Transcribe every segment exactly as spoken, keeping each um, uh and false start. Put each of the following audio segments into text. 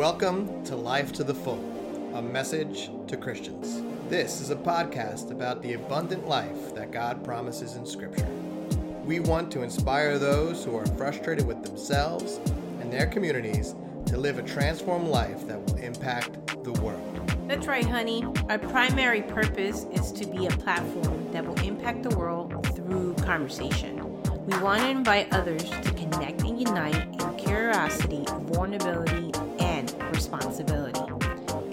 Welcome to Life to the Full, a message to Christians. This is a podcast about the abundant life that God promises in Scripture. We want to inspire those who are frustrated with themselves and their communities to live a transformed life that will impact the world. That's right, honey. Our primary purpose is to be a platform that will impact the world through conversation. We want to invite others to connect and unite in curiosity, vulnerability, and responsibility.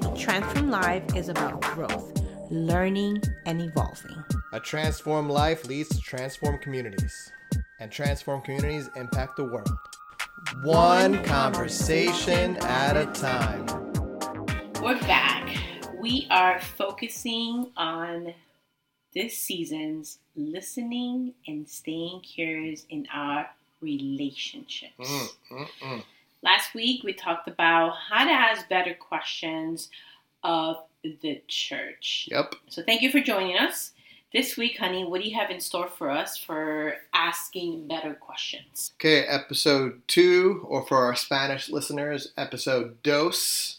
A transformed life is about growth, learning, and evolving. A transformed life leads to transformed communities, and transformed communities impact the world. One conversation at a time. We're back. We are focusing on this season's listening and staying curious in our relationships. Mm, mm, mm. Last week, we talked about how to ask better questions of the church. Yep. So thank you for joining us. This week, honey, what do you have in store for us for asking better questions? Okay, episode two, or for our Spanish listeners, episode dos,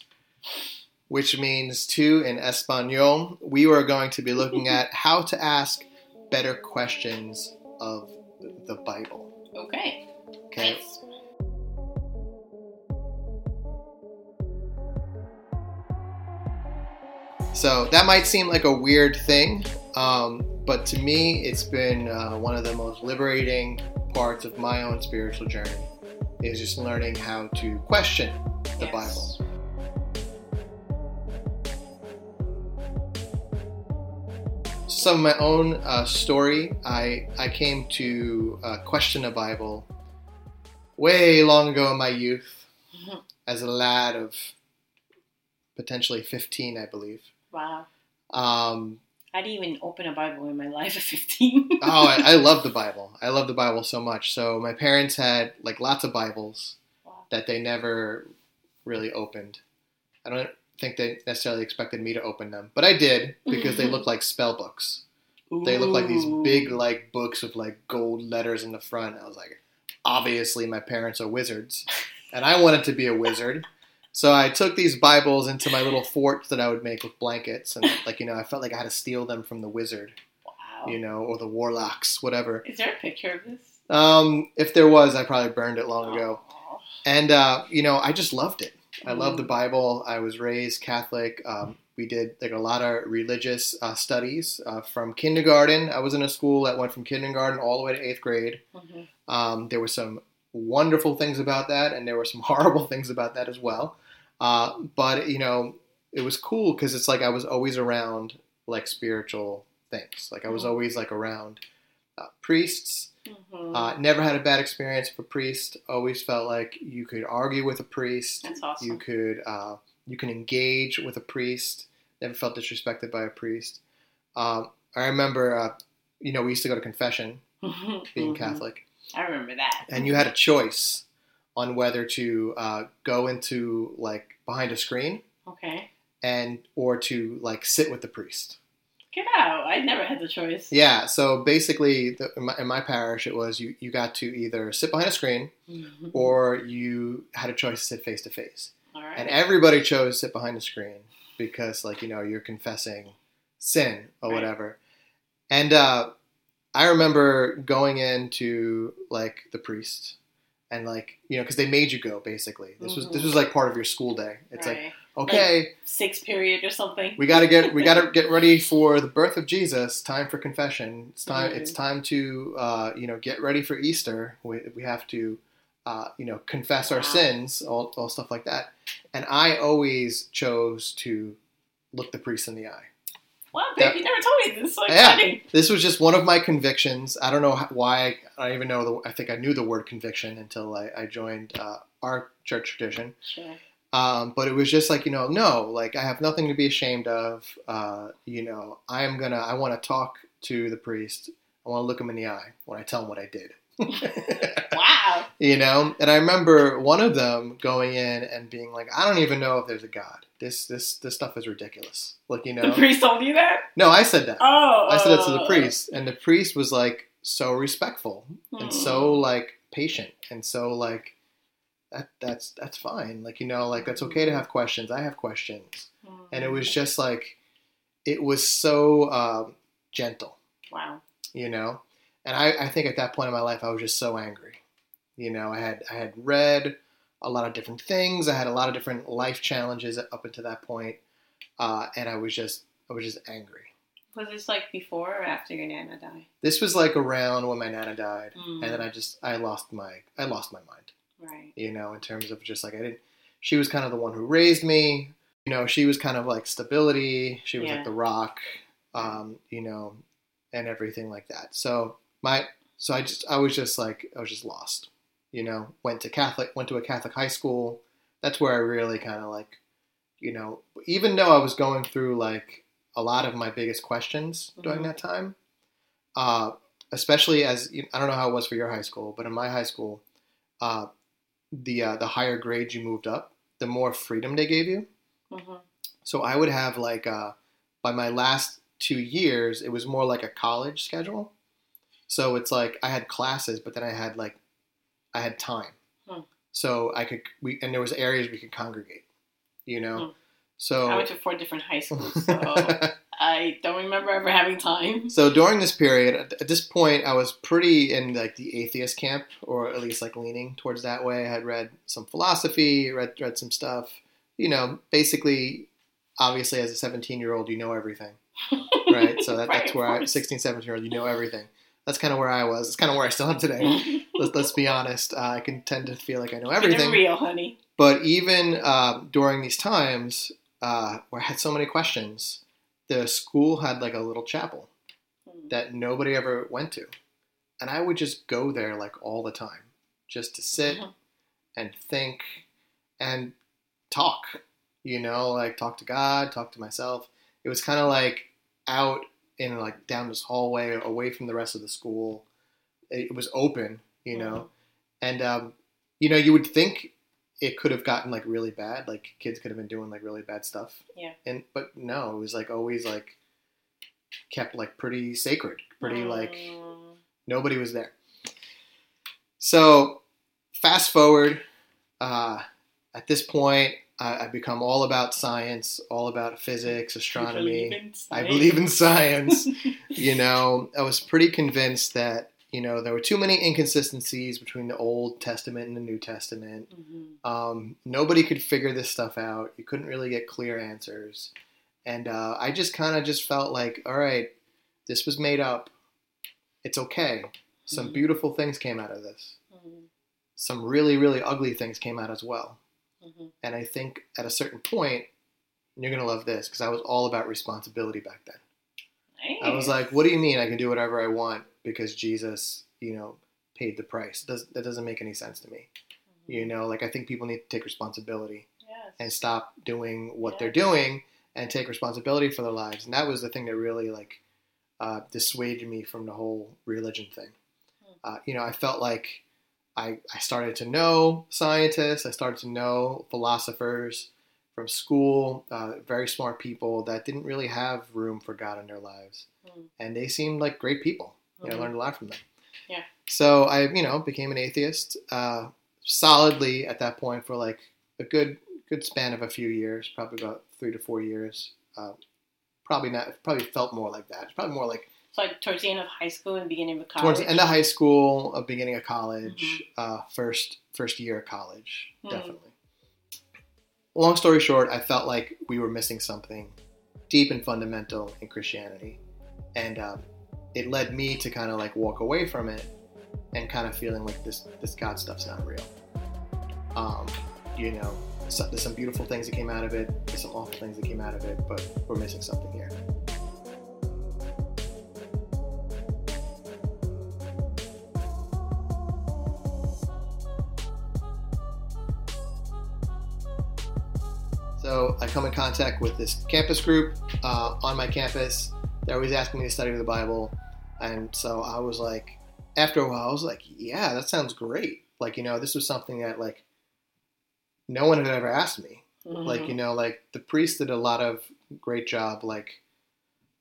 which means two in Espanol. We are going to be looking at how to ask better questions of the Bible. Okay. Okay. Thanks. So that might seem like a weird thing, um, but to me, it's been uh, one of the most liberating parts of my own spiritual journey, is just learning how to question the yes. Bible. Some of my own uh, story, I, I came to uh, question the Bible way long ago in my youth, mm-hmm. as a lad of potentially fifteen, I believe. Wow. Um, I didn't even open a Bible in my life at fifteen. oh, I, I love the Bible. I love the Bible so much. So my parents had like lots of Bibles wow. that they never really opened. I don't think they necessarily expected me to open them, but I did, because they looked like spell books. Ooh. They looked like these big like books with like gold letters in the front. I was like, obviously my parents are wizards, and I wanted to be a wizard. So I took these Bibles into my little forts that I would make with blankets, and like, you know, I felt like I had to steal them from the wizard, wow. you know, or the warlocks, whatever. Is there a picture of this? Um, if there was, I probably burned it long Aww. ago. And uh, you know, I just loved it. I loved the Bible. I was raised Catholic. Um, we did like a lot of religious uh, studies uh, from kindergarten. I was in a school that went from kindergarten all the way to eighth grade. Mm-hmm. Um, there were some wonderful things about that, and there were some horrible things about that as well. Uh, but, you know, it was cool because it's like I was always around like spiritual things. Like I was always like around uh, priests. Mm-hmm. Uh, never had a bad experience with a priest. Always felt like you could argue with a priest. That's awesome. You could uh, you can engage with a priest. Never felt disrespected by a priest. Um, I remember, uh, you know, we used to go to confession, being mm-hmm. Catholic. I remember that. And you had a choice on whether to uh, go into like behind a screen, okay, and or to like sit with the priest. Get out. I never had the choice. Yeah. So basically, the, in, my, in my parish, it was you, you got to either sit behind a screen mm-hmm. or you had a choice to sit face to face. All right. And everybody chose sit behind a screen because, like, you know, you're confessing sin or right. whatever. And uh, I remember going into, like, the priest and, like, you know, because they made you go, basically. This mm-hmm. was this was, like, part of your school day. It's right. like... Okay. Like sixth period or something. We gotta get we gotta get ready for the birth of Jesus. Time for confession. It's time. Mm-hmm. It's time to uh, you know get ready for Easter. We we have to uh, you know confess wow. our sins, all all stuff like that. And I always chose to look the priest in the eye. Wow, babe, you never told me this. So exciting. Yeah, this was just one of my convictions. I don't know why. I don't even know. The, I think I knew the word conviction until I I joined uh, our church tradition. Sure. Um, but it was just like, you know, no, like I have nothing to be ashamed of. Uh, you know, I am going to, I want to talk to the priest. I want to look him in the eye when I tell him what I did. Wow. You know, and I remember one of them going in and being like, I don't even know if there's a God. This, this, this stuff is ridiculous. Like, you know. The priest told you that? No, I said that. Oh. I said that to the priest. And the priest was like so respectful mm. and so like patient and so like, that that's that's fine. Like, you know, like that's okay to have questions. I have questions. Mm. And it was just like, it was so um, gentle. Wow. You know, and I, I think at that point in my life, I was just so angry. You know, I had I had read a lot of different things. I had a lot of different life challenges up until that point, uh, and I was just I was just angry. Was this like before or after your Nana died? This was like around when my Nana died, mm. and then I just I lost my I lost my mind. Right. You know, in terms of just like I didn't. She was kind of the one who raised me. You know, she was kind of like stability. She was yeah. like the rock. Um, you know, and everything like that. So my so I just I was just like I was just lost. You know, went to Catholic, went to a Catholic high school. That's where I really kind of like, you know, even though I was going through like a lot of my biggest questions mm-hmm. during that time, uh, especially as, I don't know how it was for your high school, but in my high school, uh, the, uh, the higher grades you moved up, the more freedom they gave you. Mm-hmm. So I would have like, uh, by my last two years, it was more like a college schedule. So it's like, I had classes, but then I had like, I had time. Hmm. So I could, we, and there was areas we could congregate, you know? Hmm. So I went to four different high schools, so I don't remember ever having time. So during this period, at this point, I was pretty in like the atheist camp, or at least like leaning towards that way. I had read some philosophy, read, read some stuff, you know, basically, obviously as a seventeen year old, you know everything, right? So that, right, that's where I, sixteen, seventeen year old, you know everything. That's kind of where I was. It's kind of where I still am today. let's, let's be honest. Uh, I can tend to feel like I know everything. You're real, honey. But even uh, during these times uh, where I had so many questions, the school had like a little chapel mm. that nobody ever went to. And I would just go there like all the time just to sit mm-hmm. and think and talk, you know, like talk to God, talk to myself. It was kind of like out in like down this hallway away from the rest of the school. It was open, you know, mm-hmm. and, um, you know, you would think it could have gotten like really bad. Like kids could have been doing like really bad stuff. Yeah. And, but no, it was like always like kept like pretty sacred, pretty mm. like nobody was there. So fast forward, uh, at this point, I've become all about science, all about physics, astronomy. Believe I believe in science. You know, I was pretty convinced that, you know, there were too many inconsistencies between the Old Testament and the New Testament. Mm-hmm. Um, nobody could figure this stuff out. You couldn't really get clear answers. And uh, I just kind of just felt like, all right, this was made up. It's okay. Some mm-hmm. beautiful things came out of this. Mm-hmm. Some really, really ugly things came out as well. Mm-hmm. And I think at a certain point, you're going to love this, because I was all about responsibility back then. Nice. I was like, what do you mean I can do whatever I want because Jesus, you know, paid the price? Does, that doesn't make any sense to me. Mm-hmm. You know, like I think people need to take responsibility yes. and stop doing what yes. they're doing and take responsibility for their lives. And that was the thing that really like uh, dissuaded me from the whole religion thing. Mm-hmm. Uh, you know, I felt like I, I started to know scientists. I started to know philosophers from school, uh, very smart people that didn't really have room for God in their lives. Mm. And they seemed like great people. Mm-hmm. You know, I learned a lot from them. Yeah. So I, you know, became an atheist uh, solidly at that point for like a good good span of a few years, probably about three to four years. Uh, probably not. Probably felt more like that. It's probably more like So like towards the end of high school and beginning of college? Towards the end of high school, uh, beginning of college, mm-hmm. uh, first first year of college, mm-hmm. definitely. Long story short, I felt like we were missing something deep and fundamental in Christianity. And uh, it led me to kind of like walk away from it and kind of feeling like this, this God stuff's not real. Um, you know, so there's some beautiful things that came out of it. There's some awful things that came out of it, but we're missing something here. So I come in contact with this campus group uh, on my campus. They're always asking me to study the Bible. And so I was like, after a while, I was like, yeah, that sounds great. Like, you know, this was something that like no one had ever asked me. Mm-hmm. Like, you know, like the priest did a lot of great job, like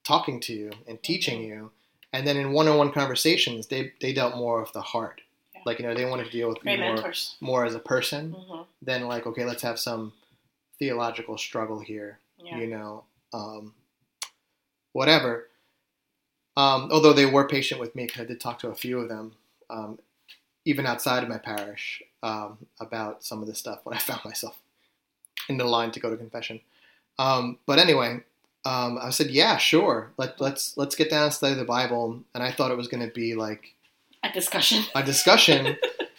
talking to you and teaching mm-hmm. you. And then in one-on-one conversations, they, they dealt more with the heart Yeah. Like, you know, they wanted to deal with me more, more as a person mm-hmm. than like, okay, let's have some theological struggle here, yeah. you know, um, whatever. Um, although they were patient with me because I did talk to a few of them, um, even outside of my parish, um, about some of this stuff when I found myself in the line to go to confession. Um, but anyway, um, I said, yeah, sure. Let, let's, let's get down and study the Bible. And I thought it was going to be like a discussion, a discussion.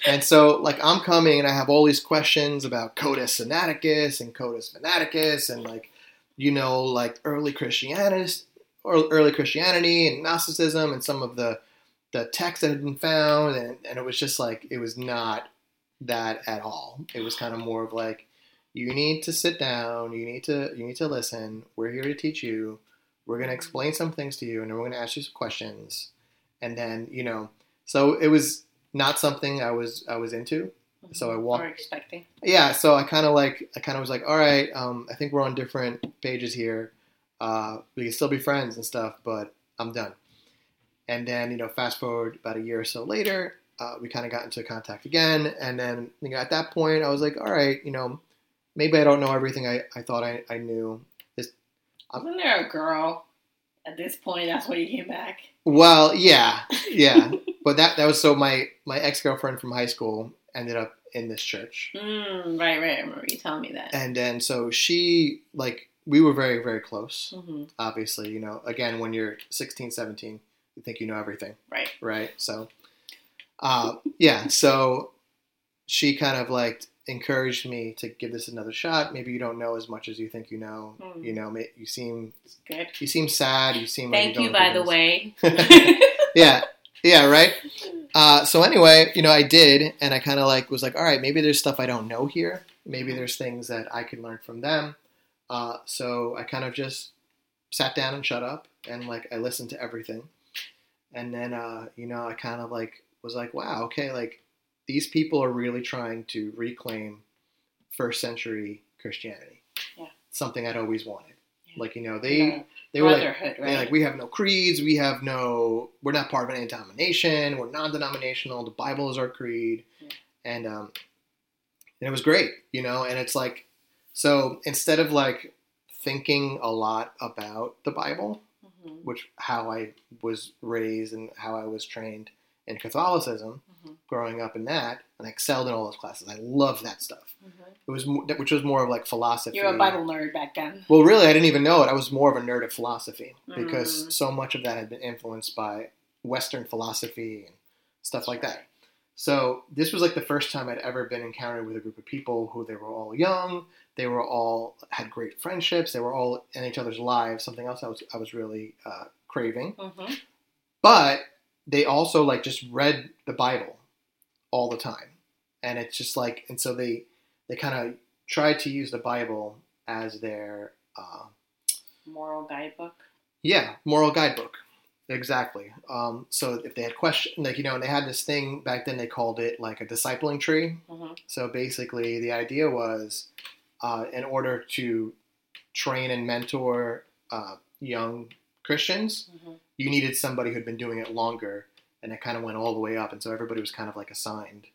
And so like, I'm coming and I have all these questions about Codex Sinaiticus and Codex Vaticanus and like, you know, like early Christianity or early Christianity and Gnosticism and some of the, the texts that had been found. And, and it was just like, it was not that at all. It was kind of more of like, you need to sit down. You need to you need to listen. We're here to teach you. We're going to explain some things to you, and then we're going to ask you some questions. And then, you know, so it was not something I was I was into. Mm-hmm. So I walked. Or expecting. Yeah. So I kind of like I kind of was like, all right, um, I think we're on different pages here. Uh, we can still be friends and stuff, but I'm done. And then, you know, fast forward about a year or so later, uh, we kind of got into contact again. And then, you know, at that point, I was like, all right, you know. Maybe I don't know everything I, I thought I, I knew. This, Wasn't there a girl at this point? That's why you came back. Well, yeah. Yeah. But that, that was so my, my ex-girlfriend from high school ended up in this church. Mm, right, right. I remember you telling me that. And then so she, like, we were very, very close. Mm-hmm. Obviously, you know, again, when you're sixteen, seventeen, you think you know everything. Right. Right. So, uh, yeah. So she kind of like... encouraged me to give this another shot. Maybe you don't know as much as you think you know. Mm. You know, you seem good. You seem sad. You seem. Thank like you, you by the way. yeah, yeah, right. Uh, so anyway, you know, I did, and I kind of like was like, all right, maybe there's stuff I don't know here. Maybe there's things that I can learn from them. Uh, so I kind of just sat down and shut up, and like I listened to everything, and then uh, you know, I kind of like was like, wow, okay, like. These people are really trying to reclaim first century Christianity. Yeah. Something I'd always wanted. Yeah. Like, you know, they, yeah. they were like, right? They like, we have no creeds. We have no, we're not part of any denomination. We're non-denominational. The Bible is our creed. Yeah. And, um, and it was great, you know, and it's like, so instead of like thinking a lot about the Bible, mm-hmm. which how I was raised and how I was trained, in Catholicism, mm-hmm. growing up in that, and I excelled in all those classes. I loved that stuff. Mm-hmm. It was, which was more of like philosophy. You were a Bible nerd back then. Well, really, I didn't even know it. I was more of a nerd of philosophy mm. because so much of that had been influenced by Western philosophy and stuff like that. So this was like the first time I'd ever been encountered with a group of people who they were all young, they were all had great friendships, they were all in each other's lives. Something else I was I was really uh, craving, mm-hmm. but. They also like just read the Bible all the time. And it's just like, and so they, they kind of tried to use the Bible as their, uh, moral guidebook. Yeah. Moral guidebook. Exactly. Um, so if they had questions, like, you know, and they had this thing back then, they called it like a discipling tree. Mm-hmm. So basically the idea was, uh, in order to train and mentor, uh, young Christians, mm-hmm. you needed somebody who'd been doing it longer, and it kind of went all the way up. And so everybody was kind of like assigned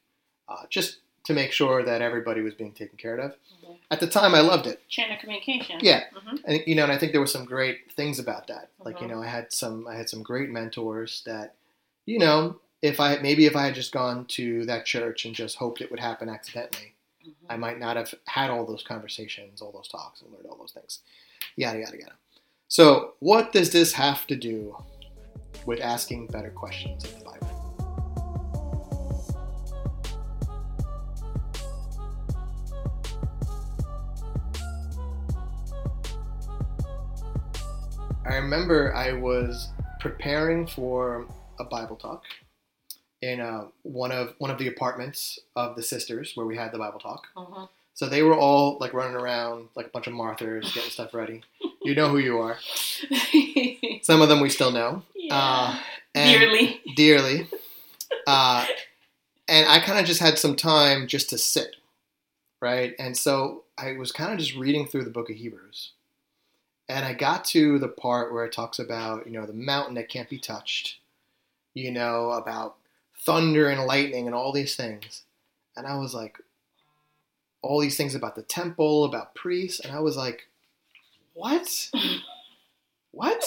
uh, just to make sure that everybody was being taken care of. Mm-hmm. At the time, I loved it. Chain of communication. Yeah. Mm-hmm. And, you know, and I think there were some great things about that. Mm-hmm. Like, you know, I had some, I had some great mentors that, you know, if I, maybe if I had just gone to that church and just hoped it would happen accidentally, mm-hmm. I might not have had all those conversations, all those talks and learned all those things. Yada, yada, yada. So what does this have to do with asking better questions of the Bible? I remember I was preparing for a Bible talk in uh, one of one of the apartments of the sisters where we had the Bible talk. Uh-huh. So they were all like running around like a bunch of Marthas getting stuff ready. You know who you are. Some of them we still know. Yeah. Uh, and dearly. Dearly. Uh, and I kind of just had some time just to sit, right? And so I was kind of just reading through the book of Hebrews. And I got to the part where it talks about, you know, the mountain that can't be touched, you know, about thunder and lightning and all these things. And I was like, all these things about the temple, about priests. And I was like, what? What?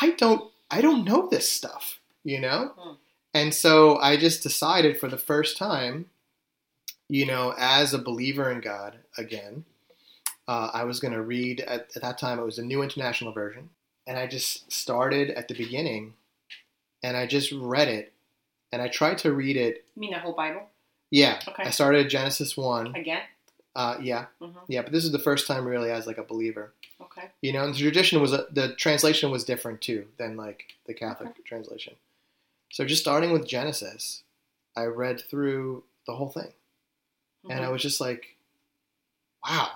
I don't, I don't know this stuff, you know? Hmm. And so I just decided for the first time, you know, as a believer in God again, uh, I was going to read, at, at that time it was the New International Version. And I just started at the beginning and I just read it and I tried to read it. You mean the whole Bible? Yeah. Okay. I started at Genesis one. Again? Uh, yeah. Mm-hmm. Yeah. But this is the first time really as like a believer. Okay. You know, and the tradition was, a, the translation was different too than like the Catholic okay. translation. So just starting with Genesis, I read through the whole thing. Mm-hmm. And I was just like, wow.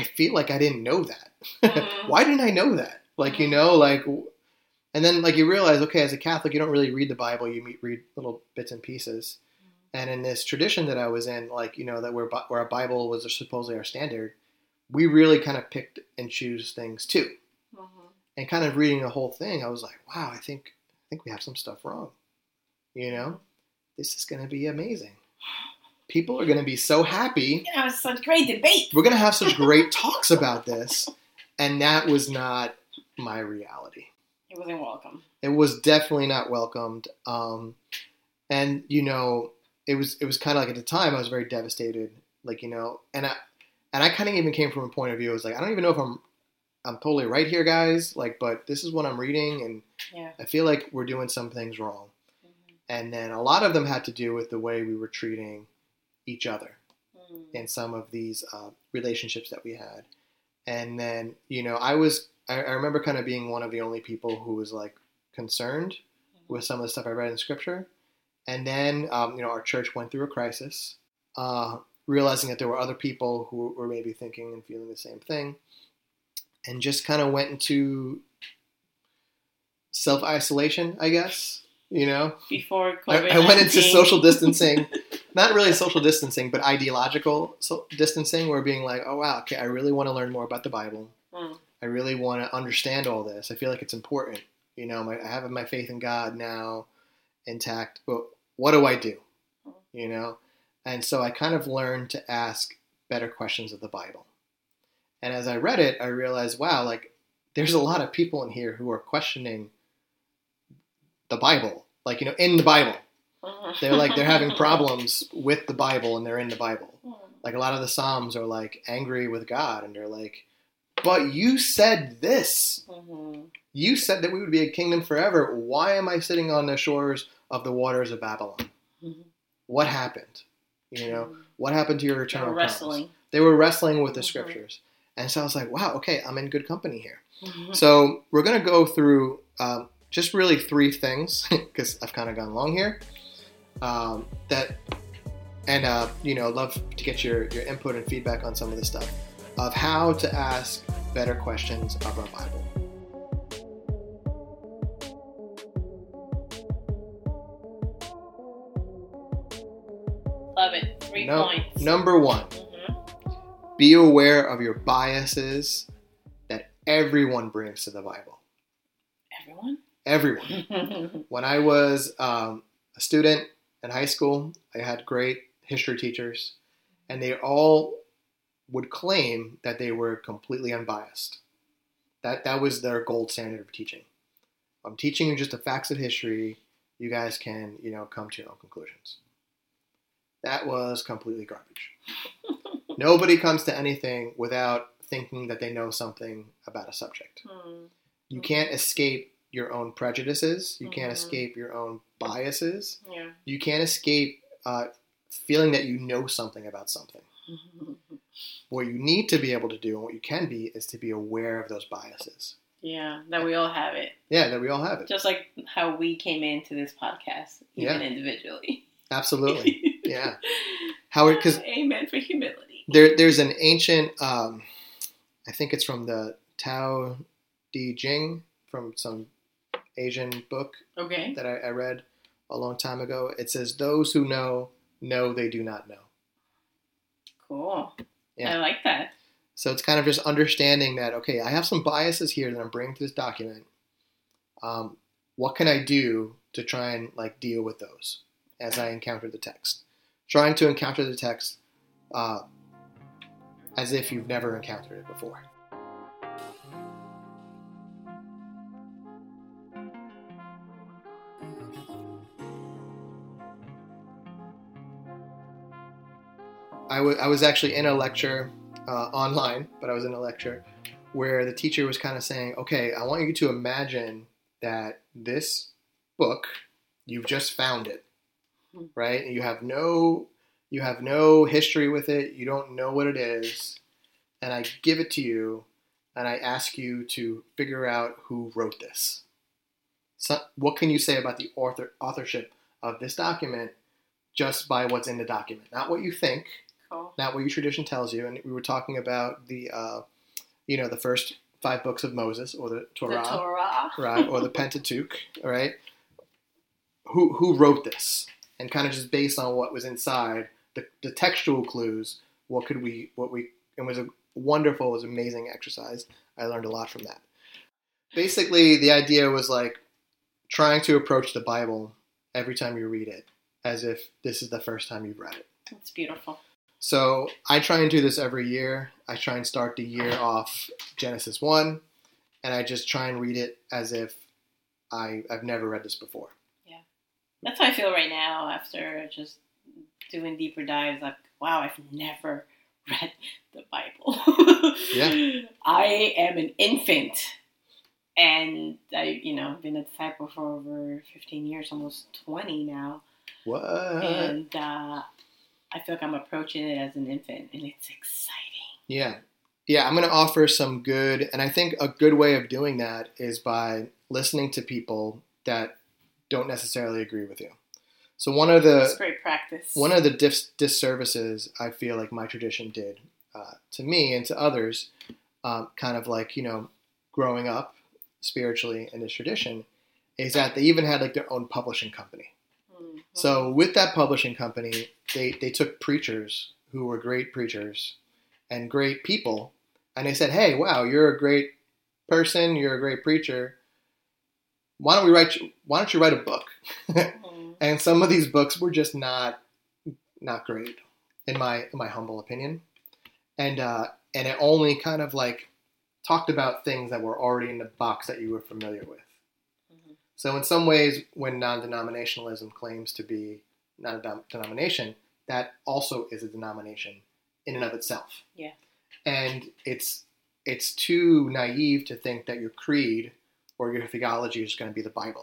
I feel like I didn't know that. Mm-hmm. Why didn't I know that? Like, you know, like, and then like you realize, okay, as a Catholic, you don't really read the Bible. You read little bits and pieces. Mm-hmm. And in this tradition that I was in, like, you know, that where, where our Bible was supposedly our standard, we really kind of picked and choose things too. Mm-hmm. And kind of reading the whole thing, I was like, wow, I think, I think we have some stuff wrong. You know, this is going to be amazing. People are going to be so happy. We're going to have such great debate. We're going to have such great talks about this. And that was not my reality. It wasn't welcome. It was definitely not welcomed. Um, and, you know, it was it was kind of like at the time I was very devastated. Like, you know, and I and I kind of even came from a point of view. I was like, I don't even know if I'm I'm totally right here, guys. Like, but this is what I'm reading. And yeah. I feel like we're doing some things wrong. Mm-hmm. And then a lot of them had to do with the way we were treating each other mm. in some of these uh, relationships that we had. And then, you know, I was, I, I remember kind of being one of the only people who was like concerned mm-hmm. with some of the stuff I read in scripture. And then, um, you know, our church went through a crisis, uh, realizing that there were other people who were maybe thinking and feeling the same thing, and just kind of went into self-isolation, I guess, you know, before COVID. I, I went into social distancing. Not really social distancing, but ideological distancing, where being like, oh, wow, okay, I really want to learn more about the Bible. Mm. I really want to understand all this. I feel like it's important. You know, my, I have my faith in God now intact, but what do I do? You know? And so I kind of learned to ask better questions of the Bible. And as I read it, I realized, wow, like, there's a lot of people in here who are questioning the Bible, like, you know, in the Bible. They're like, they're having problems with the Bible and they're in the Bible. Like a lot of the Psalms are like angry with God and they're like, but you said this. Mm-hmm. You said that we would be a kingdom forever. Why am I sitting on the shores of the waters of Babylon? Mm-hmm. What happened? You know, what happened to your eternal wrestling? They were wrestling with the scriptures. And so I was like, wow, okay, I'm in good company here. Mm-hmm. So we're going to go through uh, just really three things because I've kind of gone long here. Um, that and uh, you know, love to get your, your input and feedback on some of this stuff of how to ask better questions of our Bible. Love it. Three no, points. Number one, mm-hmm. be aware of your biases that everyone brings to the Bible. Everyone? Everyone. When I was um, a student, in high school, I had great history teachers, and they all would claim that they were completely unbiased. That that was their gold standard of teaching. I'm teaching you just the facts of history. You guys can, you know, come to your own conclusions. That was completely garbage. Nobody comes to anything without thinking that they know something about a subject. Mm-hmm. You can't escape your own prejudices. You can't mm-hmm. escape your own biases. Yeah. You can't escape uh, feeling that you know something about something. Mm-hmm. What you need to be able to do and what you can be is to be aware of those biases. Yeah, that we all have it. Yeah, that we all have it. Just like how we came into this podcast, even yeah. individually. Absolutely. Yeah. How it, 'cause amen for humility. There, there's an ancient, um, I think it's from the Tao Te Ching, from some Asian book okay. that I, I read a long time ago. It says, those who know, know they do not know. Cool. Yeah. I like that. So it's kind of just understanding that, okay, I have some biases here that I'm bringing to this document. Um, what can I do to try and like deal with those as I encounter the text. Trying to encounter the text uh, as if you've never encountered it before. I, w- I was actually in a lecture uh, online, but I was in a lecture where the teacher was kind of saying, okay, I want you to imagine that this book, you've just found it, right? You have no, you have no history with it. You don't know what it is. And I give it to you, and I ask you to figure out who wrote this. So what can you say about the author authorship of this document just by what's in the document? Not what you think, cool. Not what your tradition tells you. And we were talking about the, uh, you know, the first five books of Moses, or the Torah, the Torah. Right, or the Pentateuch, right? Who who wrote this? And kind of just based on what was inside, the, the textual clues, what could we, what we, it was a wonderful, it was an amazing exercise. I learned a lot from that. Basically, the idea was like trying to approach the Bible every time you read it as if this is the first time you've read it. That's beautiful. So I try and do this every year. I try and start the year off Genesis one, and I just try and read it as if I, I've never read this before. Yeah. That's how I feel right now after just doing deeper dives. Like, wow, I've never read the Bible. Yeah. I am an infant, and I, you know, been a disciple for over fifteen years, almost twenty now. What? And, uh... I feel like I'm approaching it as an infant, and it's exciting. Yeah. Yeah, I'm going to offer some good, and I think a good way of doing that is by listening to people that don't necessarily agree with you. So one of the, That's great practice. One of the dis- disservices I feel like my tradition did uh, to me and to others, uh, kind of like, you know, growing up spiritually in this tradition, is that they even had like their own publishing company. So with that publishing company, they, they took preachers who were great preachers and great people, and they said, hey, wow, you're a great person, you're a great preacher. Why don't we write? Why don't you write a book? Mm-hmm. And some of these books were just not not great, in my in my humble opinion, and uh, and it only kind of like talked about things that were already in the box that you were familiar with. So in some ways, when non-denominationalism claims to be not a denomination, that also is a denomination in and of itself. Yeah. And it's it's too naive to think that your creed or your theology is going to be the Bible.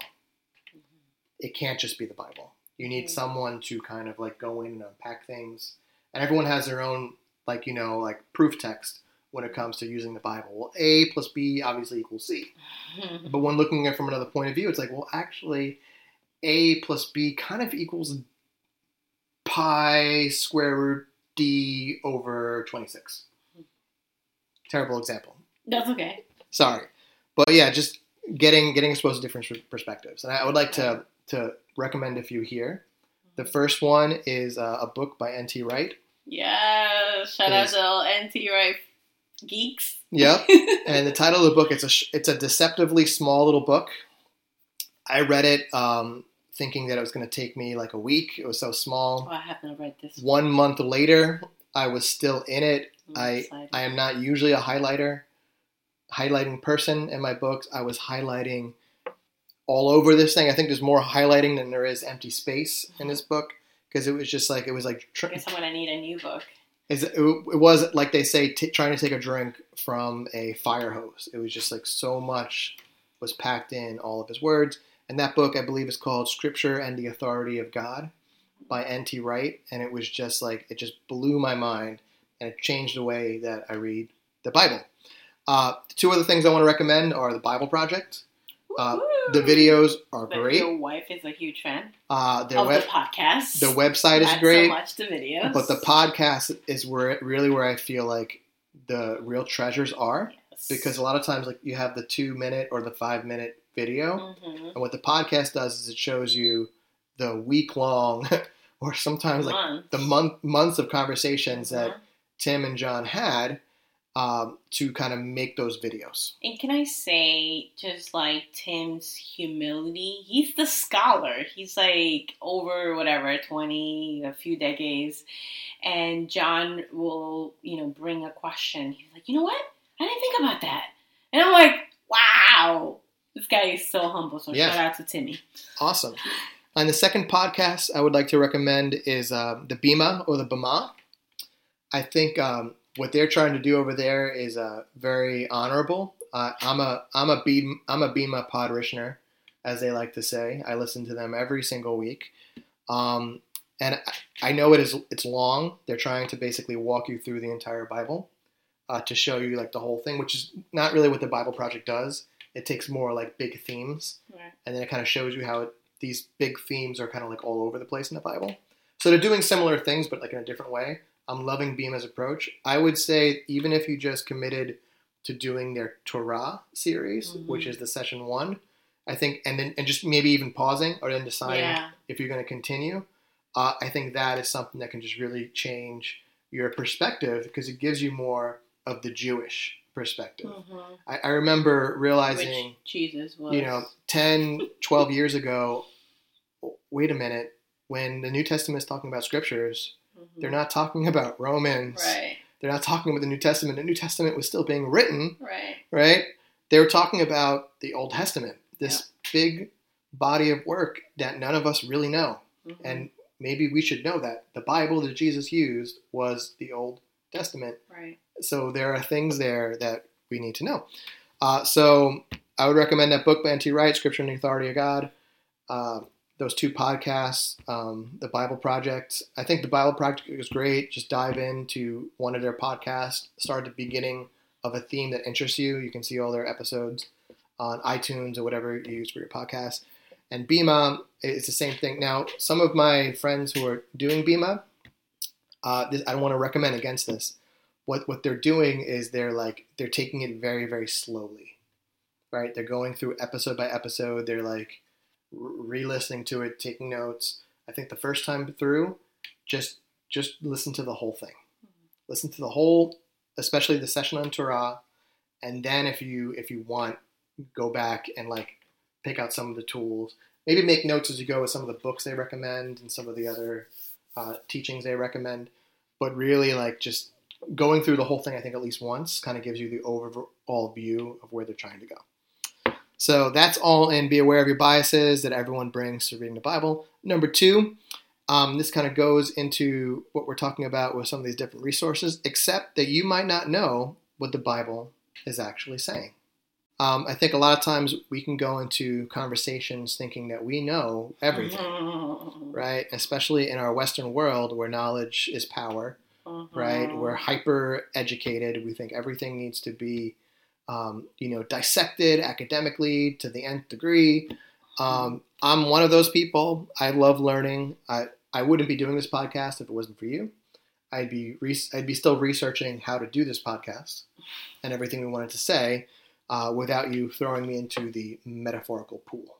Mm-hmm. It can't just be the Bible. You need mm-hmm. someone to kind of like go in and unpack things. And everyone has their own, like, you know, like proof text when it comes to using the Bible. Well, A plus B obviously equals C. But when looking at it from another point of view, it's like, well, actually, A plus B kind of equals pi square root D over twenty-six. Terrible example. That's okay. Sorry. But yeah, just getting getting exposed to different perspectives. And I would like to, to recommend a few here. The first one is uh, a book by N T Wright. Yeah, shout out to N T Wright geeks. Yep. And the title of the book, it's a it's a deceptively small little book. I read it um, thinking that it was going to take me like a week. It was so small. Oh, I haven't read this. One month later, I was still in it. I, I am not usually a highlighter, highlighting person in my books. I was highlighting all over this thing. I think there's more highlighting than there is empty space in this book, because it was just like, it was like... Tr- I guess I'm going to need a new book. Is it, it was, like they say, t- trying to take a drink from a fire hose. It was just like so much was packed in all of his words. And that book, I believe, is called Scripture and the Authority of God by N T Wright. And it was just like, it just blew my mind, and it changed the way that I read the Bible. Uh, two other things I want to recommend are the Bible Project. Uh, the videos are but great. Your wife is a huge fan uh, their of web- the podcast. The website is Not great. Not so much the videos. But the podcast is where really where I feel like the real treasures are. Yes. Because a lot of times like you have the two-minute or the five-minute video. Mm-hmm. And what the podcast does is it shows you the week-long or sometimes like month. the month months of conversations mm-hmm. that Tim and John had. um, to kind of make those videos. And can I say, just like Tim's humility, he's the scholar. He's like over whatever, twenty, a few decades. And John will, you know, bring a question. He's like, you know what? I didn't think about that. And I'm like, wow, this guy is so humble. So yeah. Shout out to Timmy. Awesome. And the second podcast I would like to recommend is uh, the Bema or the Bema. I think um, what they're trying to do over there is uh, very honorable. Uh, I'm a I'm a Bema, I'm a Bema parishioner, as they like to say. I listen to them every single week, um, and I, I know it is it's long. They're trying to basically walk you through the entire Bible uh, to show you like the whole thing, which is not really what the Bible Project does. It takes more like big themes, yeah. And then it kind of shows you how it, these big themes are kind of like all over the place in the Bible. So they're doing similar things, but like in a different way. I'm loving Bema's approach. I would say even if you just committed to doing their Torah series, mm-hmm. which is the session one, I think, and then and just maybe even pausing or then deciding yeah. if you're going to continue, uh, I think that is something that can just really change your perspective because it gives you more of the Jewish perspective. Mm-hmm. I, I remember realizing, which Jesus was. You know, ten, twelve years ago, wait a minute, when the New Testament is talking about scriptures, mm-hmm. they're not talking about Romans. Right. They're not talking about the New Testament. The New Testament was still being written. Right. Right? They were talking about the Old Testament, this yeah. big body of work that none of us really know. Mm-hmm. And maybe we should know that. The Bible that Jesus used was the Old Testament. Right. So there are things there that we need to know. Uh, so I would recommend that book by N T Wright, Scripture and the Authority of God. Uh, Those two podcasts, um, the Bible Project. I think the Bible Project is great. Just dive into one of their podcasts. Start at the beginning of a theme that interests you. You can see all their episodes on iTunes or whatever you use for your podcast. And Bema, it's the same thing. Now, some of my friends who are doing Bema, uh, this, I don't want to recommend against this. What what they're doing is they're like they're taking it very very slowly, right? They're going through episode by episode. They're like. Re-listening to it, taking notes. I think the first time through, just just listen to the whole thing. Mm-hmm. Listen to the whole, especially the session on Torah, and then if you if you want, go back and like pick out some of the tools. Maybe make notes as you go with some of the books they recommend and some of the other uh, teachings they recommend. But really, like just going through the whole thing, I think at least once, kind of gives you the overall view of where they're trying to go. So that's all in Be Aware of Your Biases that everyone brings to reading the Bible. Number two, um, this kind of goes into what we're talking about with some of these different resources, except that you might not know what the Bible is actually saying. Um, I think a lot of times we can go into conversations thinking that we know everything, mm-hmm. right? Especially in our Western world where knowledge is power, mm-hmm. right? We're hyper-educated. We think everything needs to be Um, you know, dissected academically to the nth degree. Um, I'm one of those people. I love learning. I, I wouldn't be doing this podcast if it wasn't for you. I'd be re- I'd be still researching how to do this podcast and everything we wanted to say uh, without you throwing me into the metaphorical pool,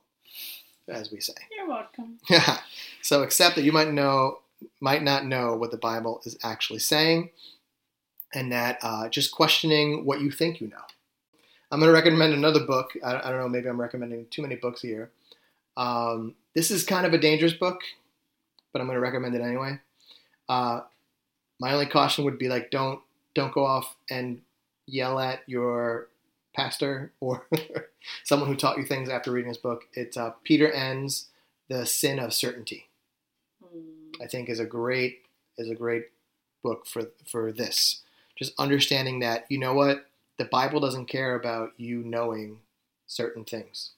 as we say. You're welcome. Yeah. So accept that you might know, might not know what the Bible is actually saying, and that uh, just questioning what you think you know. I'm going to recommend another book. I don't know, maybe I'm recommending too many books here. Um, this is kind of a dangerous book, but I'm going to recommend it anyway. Uh, my only caution would be like, don't don't go off and yell at your pastor or someone who taught you things after reading this book. It's uh, Peter Enns, The Sin of Certainty. I think is a great is a great book for for this. Just understanding that, you know what? The Bible doesn't care about you knowing certain things.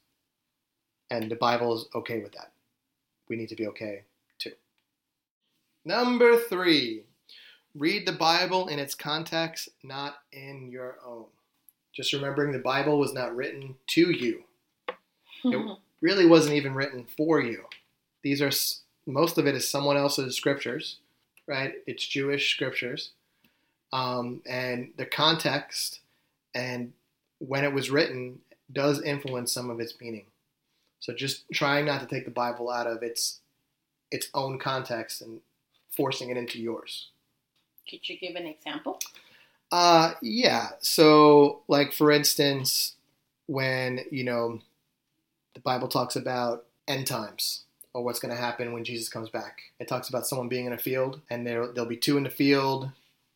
And the Bible is okay with that. We need to be okay too. Number three, read the Bible in its context, not in your own. Just remembering the Bible was not written to you. It really wasn't even written for you. These are, most of it is someone else's scriptures, right? It's Jewish scriptures. Um, and the context and when it was written does influence some of its meaning. So just trying not to take the Bible out of its its own context and forcing it into yours. Could you give an example? Uh, yeah. So, like, for instance, when, you know, the Bible talks about end times or what's going to happen when Jesus comes back, it talks about someone being in a field and there, there'll be two in the field.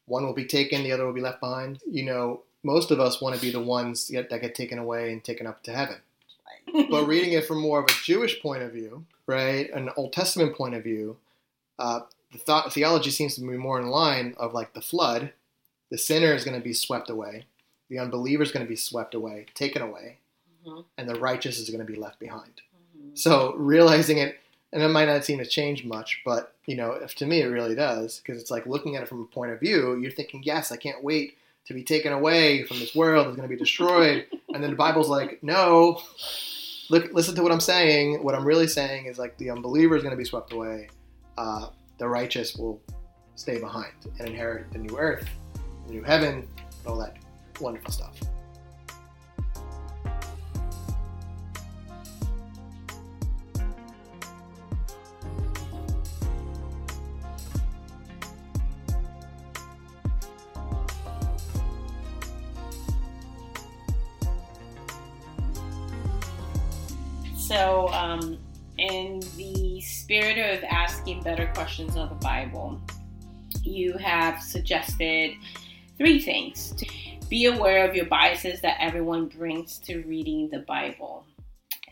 One will be taken, the other will be left behind. You know, most of us want to be the ones that get taken away and taken up to heaven. But reading it from more of a Jewish point of view, right, an Old Testament point of view, uh, the thought, theology seems to be more in line of like the flood. The sinner is going to be swept away. The unbeliever is going to be swept away, taken away. Mm-hmm. And the righteous is going to be left behind. Mm-hmm. So realizing it, and it might not seem to change much, but, you know, if, to me it really does, because it's like looking at it from a point of view, you're thinking, yes, I can't wait to be taken away from this world. It's going to be destroyed. And then the Bible's like, no, look, listen to what I'm saying. What I'm really saying is like the unbeliever is going to be swept away. Uh, the righteous will stay behind and inherit the new earth, the new heaven, and all that wonderful stuff. So, um, in the spirit of asking better questions on the Bible, you have suggested three things. Be aware of your biases that everyone brings to reading the Bible.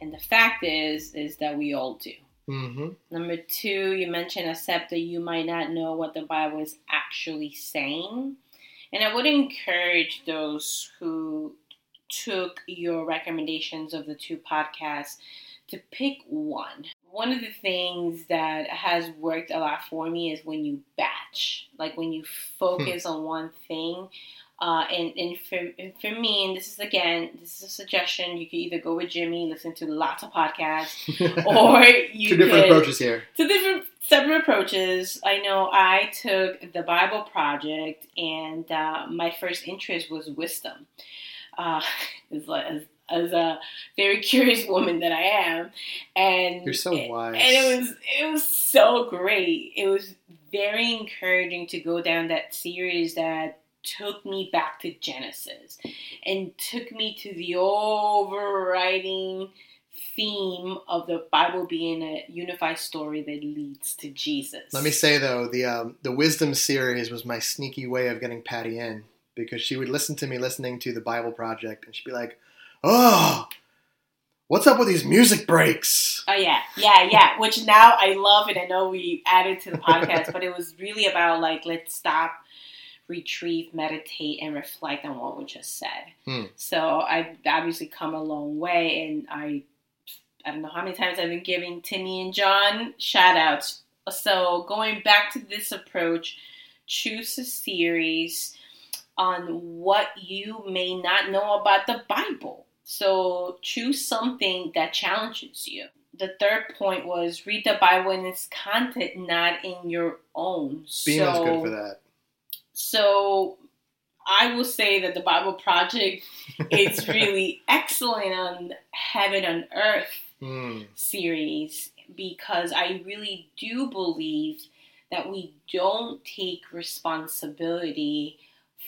And the fact is, is that we all do. Mm-hmm. Number two, you mentioned accept that you might not know what the Bible is actually saying. And I would encourage those who took your recommendations of the two podcasts to pick one. One of the things that has worked a lot for me is when you batch, like when you focus hmm. on one thing. Uh, and, and, for, and for me, and this is, again, this is a suggestion, you could either go with Jimmy, listen to lots of podcasts, or you Two different could, approaches here. Two different, separate approaches. I know I took the Bible Project, and uh, my first interest was wisdom. Uh, as, as, as a very curious woman that I am, and you're so wise, and it was it was so great. It was very encouraging to go down that series that took me back to Genesis and took me to the overriding theme of the Bible being a unified story that leads to Jesus. Let me say though, the um, the wisdom series was my sneaky way of getting Patty in. Because she would listen to me listening to the Bible Project, and she'd be like, oh, what's up with these music breaks? Oh, yeah, yeah, yeah, which now I love, and I know we added to the podcast, but it was really about, like, let's stop, retrieve, meditate, and reflect on what we just said. Hmm. So I've obviously come a long way, and I, I don't know how many times I've been giving Timmy and John shout-outs. So going back to this approach, choose a series on what you may not know about the Bible. So choose something that challenges you. The third point was read the Bible in its content, not in your own. Bema's so, good for that. So I will say that the Bible Project is really excellent on Heaven on Earth mm. series, because I really do believe that we don't take responsibility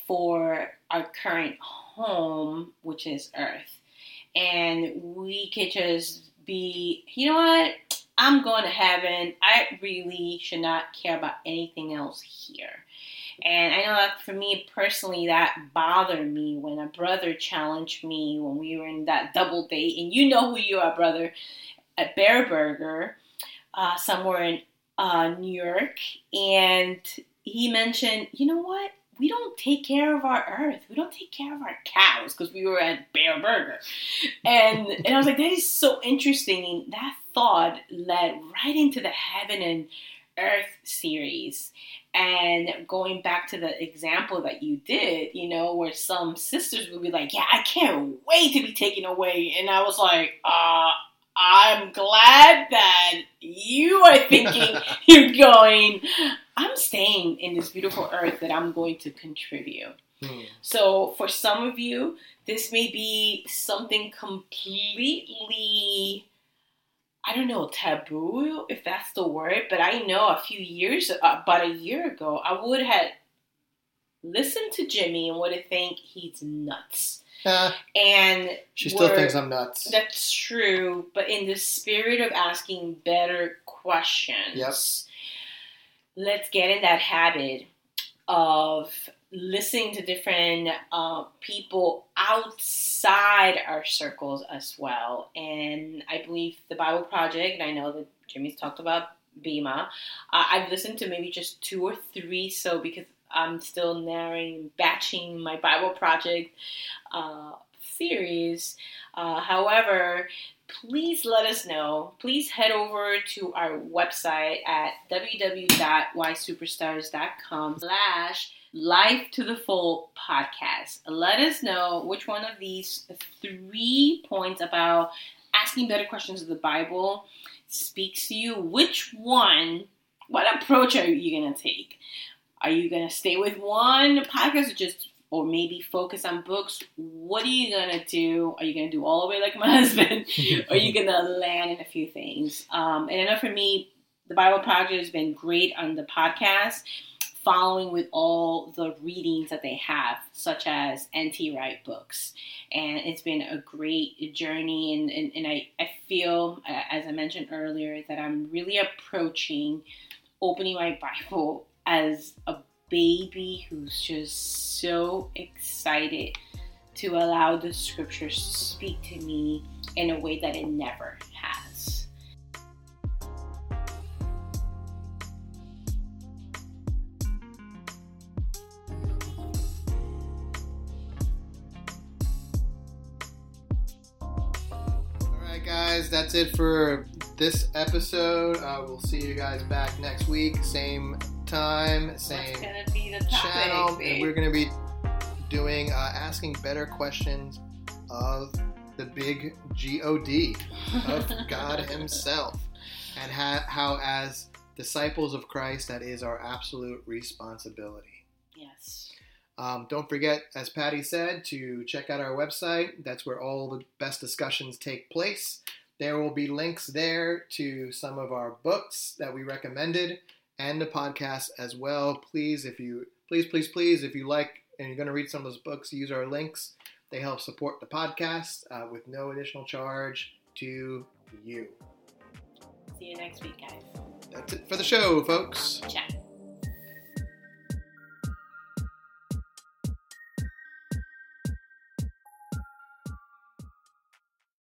for our current home, which is Earth. And we could just be, you know what? I'm going to heaven. I really should not care about anything else here. And I know that for me personally, that bothered me when a brother challenged me when we were in that double date. And you know who you are, brother, at Bear Burger, uh, somewhere in uh, New York. And he mentioned, you know what? We don't take care of our earth. We don't take care of our cows, because we were at Bear Burger. And and I was like, that is so interesting. And that thought led right into the Heaven and Earth series. And going back to the example that you did, you know, where some sisters would be like, yeah, I can't wait to be taken away. And I was like, uh, I'm glad that you are thinking you're going, I'm staying in this beautiful earth that I'm going to contribute. Mm. So for some of you, this may be something completely, I don't know, taboo, if that's the word. But I know a few years, about a year ago, I would have listen to Jimmy and would have think he's nuts. Uh, and she still thinks I'm nuts. That's true, but in the spirit of asking better questions, yes, let's get in that habit of listening to different uh, people outside our circles as well. And I believe the Bible Project, and I know that Jimmy's talked about Bema. Uh, I've listened to maybe just two or three, so because I'm still narrowing, batching my Bible Project uh, series. Uh, however, please let us know. Please head over to our website at www.ysuperstars.com slash Life to the Full podcast. Let us know which one of these three points about asking better questions of the Bible speaks to you. Which one, what approach are you going to take? Are you going to stay with one podcast or just, or maybe focus on books? What are you going to do? Are you going to do all the way like my husband? Or are you going to land in a few things? Um, and I know for me, the Bible Project has been great on the podcast, following with all the readings that they have, such as N T Wright books. And it's been a great journey. And, and, and I, I feel, as I mentioned earlier, that I'm really approaching opening my Bible as a baby who's just so excited to allow the scriptures to speak to me in a way that it never has. All right, guys, that's it for this episode. Uh, we'll see you guys back next week. Same time, same gonna be the topic, channel, babe. And we're going to be doing uh, asking better questions of the big G O D of God himself, and ha- how as disciples of Christ, that is our absolute responsibility. Yes. Um, don't forget, as Patty said, to check out our website. That's where all the best discussions take place. There will be links there to some of our books that we recommended, and the podcast as well. Please, if you please, please, please, if you like and you're going to read some of those books, use our links. They help support the podcast uh, with no additional charge to you. See you next week, guys. That's it for the show, folks. Ciao.